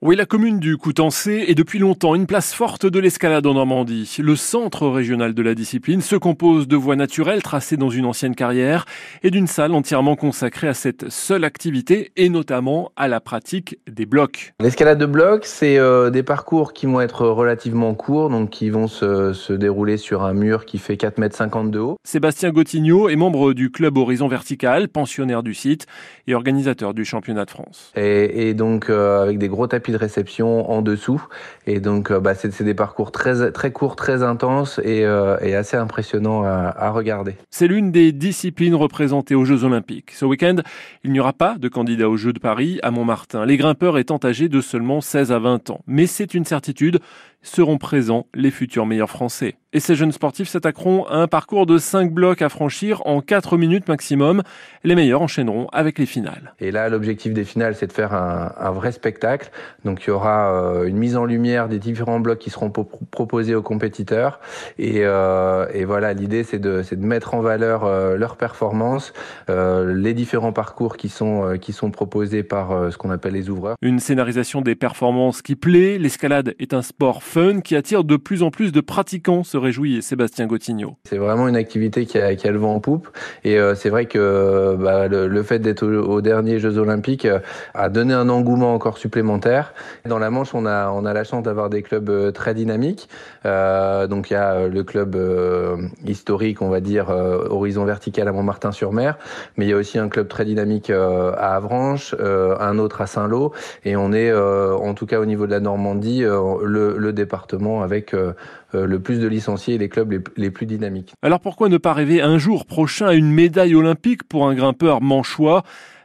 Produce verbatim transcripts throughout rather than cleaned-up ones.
Oui, la commune du Coutancé est depuis longtemps une place forte de l'escalade en Normandie. Le centre régional de la discipline se compose de voies naturelles tracées dans une ancienne carrière et d'une salle entièrement consacrée à cette seule activité et notamment à la pratique des blocs. L'escalade de blocs, c'est euh, des parcours qui vont être relativement courts, donc qui vont se, se dérouler sur un mur qui fait quatre mètres cinquante de haut. Sébastien Gautignot est membre du club Horizon Vertical, pensionnaire du site et organisateur du championnat de France. Et, et donc euh, avec des gros tapis de réception en dessous et donc bah, c'est, c'est des parcours très, très courts, très intenses et, euh, et assez impressionnants à, à regarder. C'est l'une des disciplines représentées aux Jeux Olympiques. Ce week-end, il n'y aura pas de candidats aux Jeux de Paris à Montmartin, les grimpeurs étant âgés de seulement seize à vingt ans. Mais c'est une certitude, seront présents les futurs meilleurs Français. Et ces jeunes sportifs s'attaqueront à un parcours de cinq blocs à franchir en quatre minutes maximum. Les meilleurs enchaîneront avec les finales. Et là, l'objectif des finales, c'est de faire un, un vrai spectacle. Donc, il y aura euh, une mise en lumière des différents blocs qui seront po- proposés aux compétiteurs. Et, euh, et voilà, l'idée, c'est de, c'est de mettre en valeur euh, leurs performances, euh, les différents parcours qui sont, euh, qui sont proposés par euh, ce qu'on appelle les ouvreurs. Une scénarisation des performances qui plaît. L'escalade est un sport fun qui attire de plus en plus de pratiquants, se réjouit Sébastien Gautignot. C'est vraiment une activité qui a, qui a le vent en poupe et euh, c'est vrai que bah, le, le fait d'être aux au derniers Jeux Olympiques euh, a donné un engouement encore supplémentaire. Dans la Manche, on a, on a la chance d'avoir des clubs très dynamiques. Euh, donc il y a le club euh, historique, on va dire, euh, Horizon Vertical à Montmartin-sur-Mer, mais il y a aussi un club très dynamique euh, à Avranches, euh, un autre à Saint-Lô et on est, euh, en tout cas au niveau de la Normandie, euh, le, le département avec euh, le plus de licenciés et les clubs les, les plus dynamiques. Alors pourquoi ne pas rêver un jour prochain à une médaille olympique pour un grimpeur manchois ?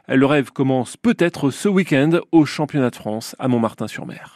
Le rêve commence peut-être ce week-end au championnat de France à Montmartin-sur-Mer.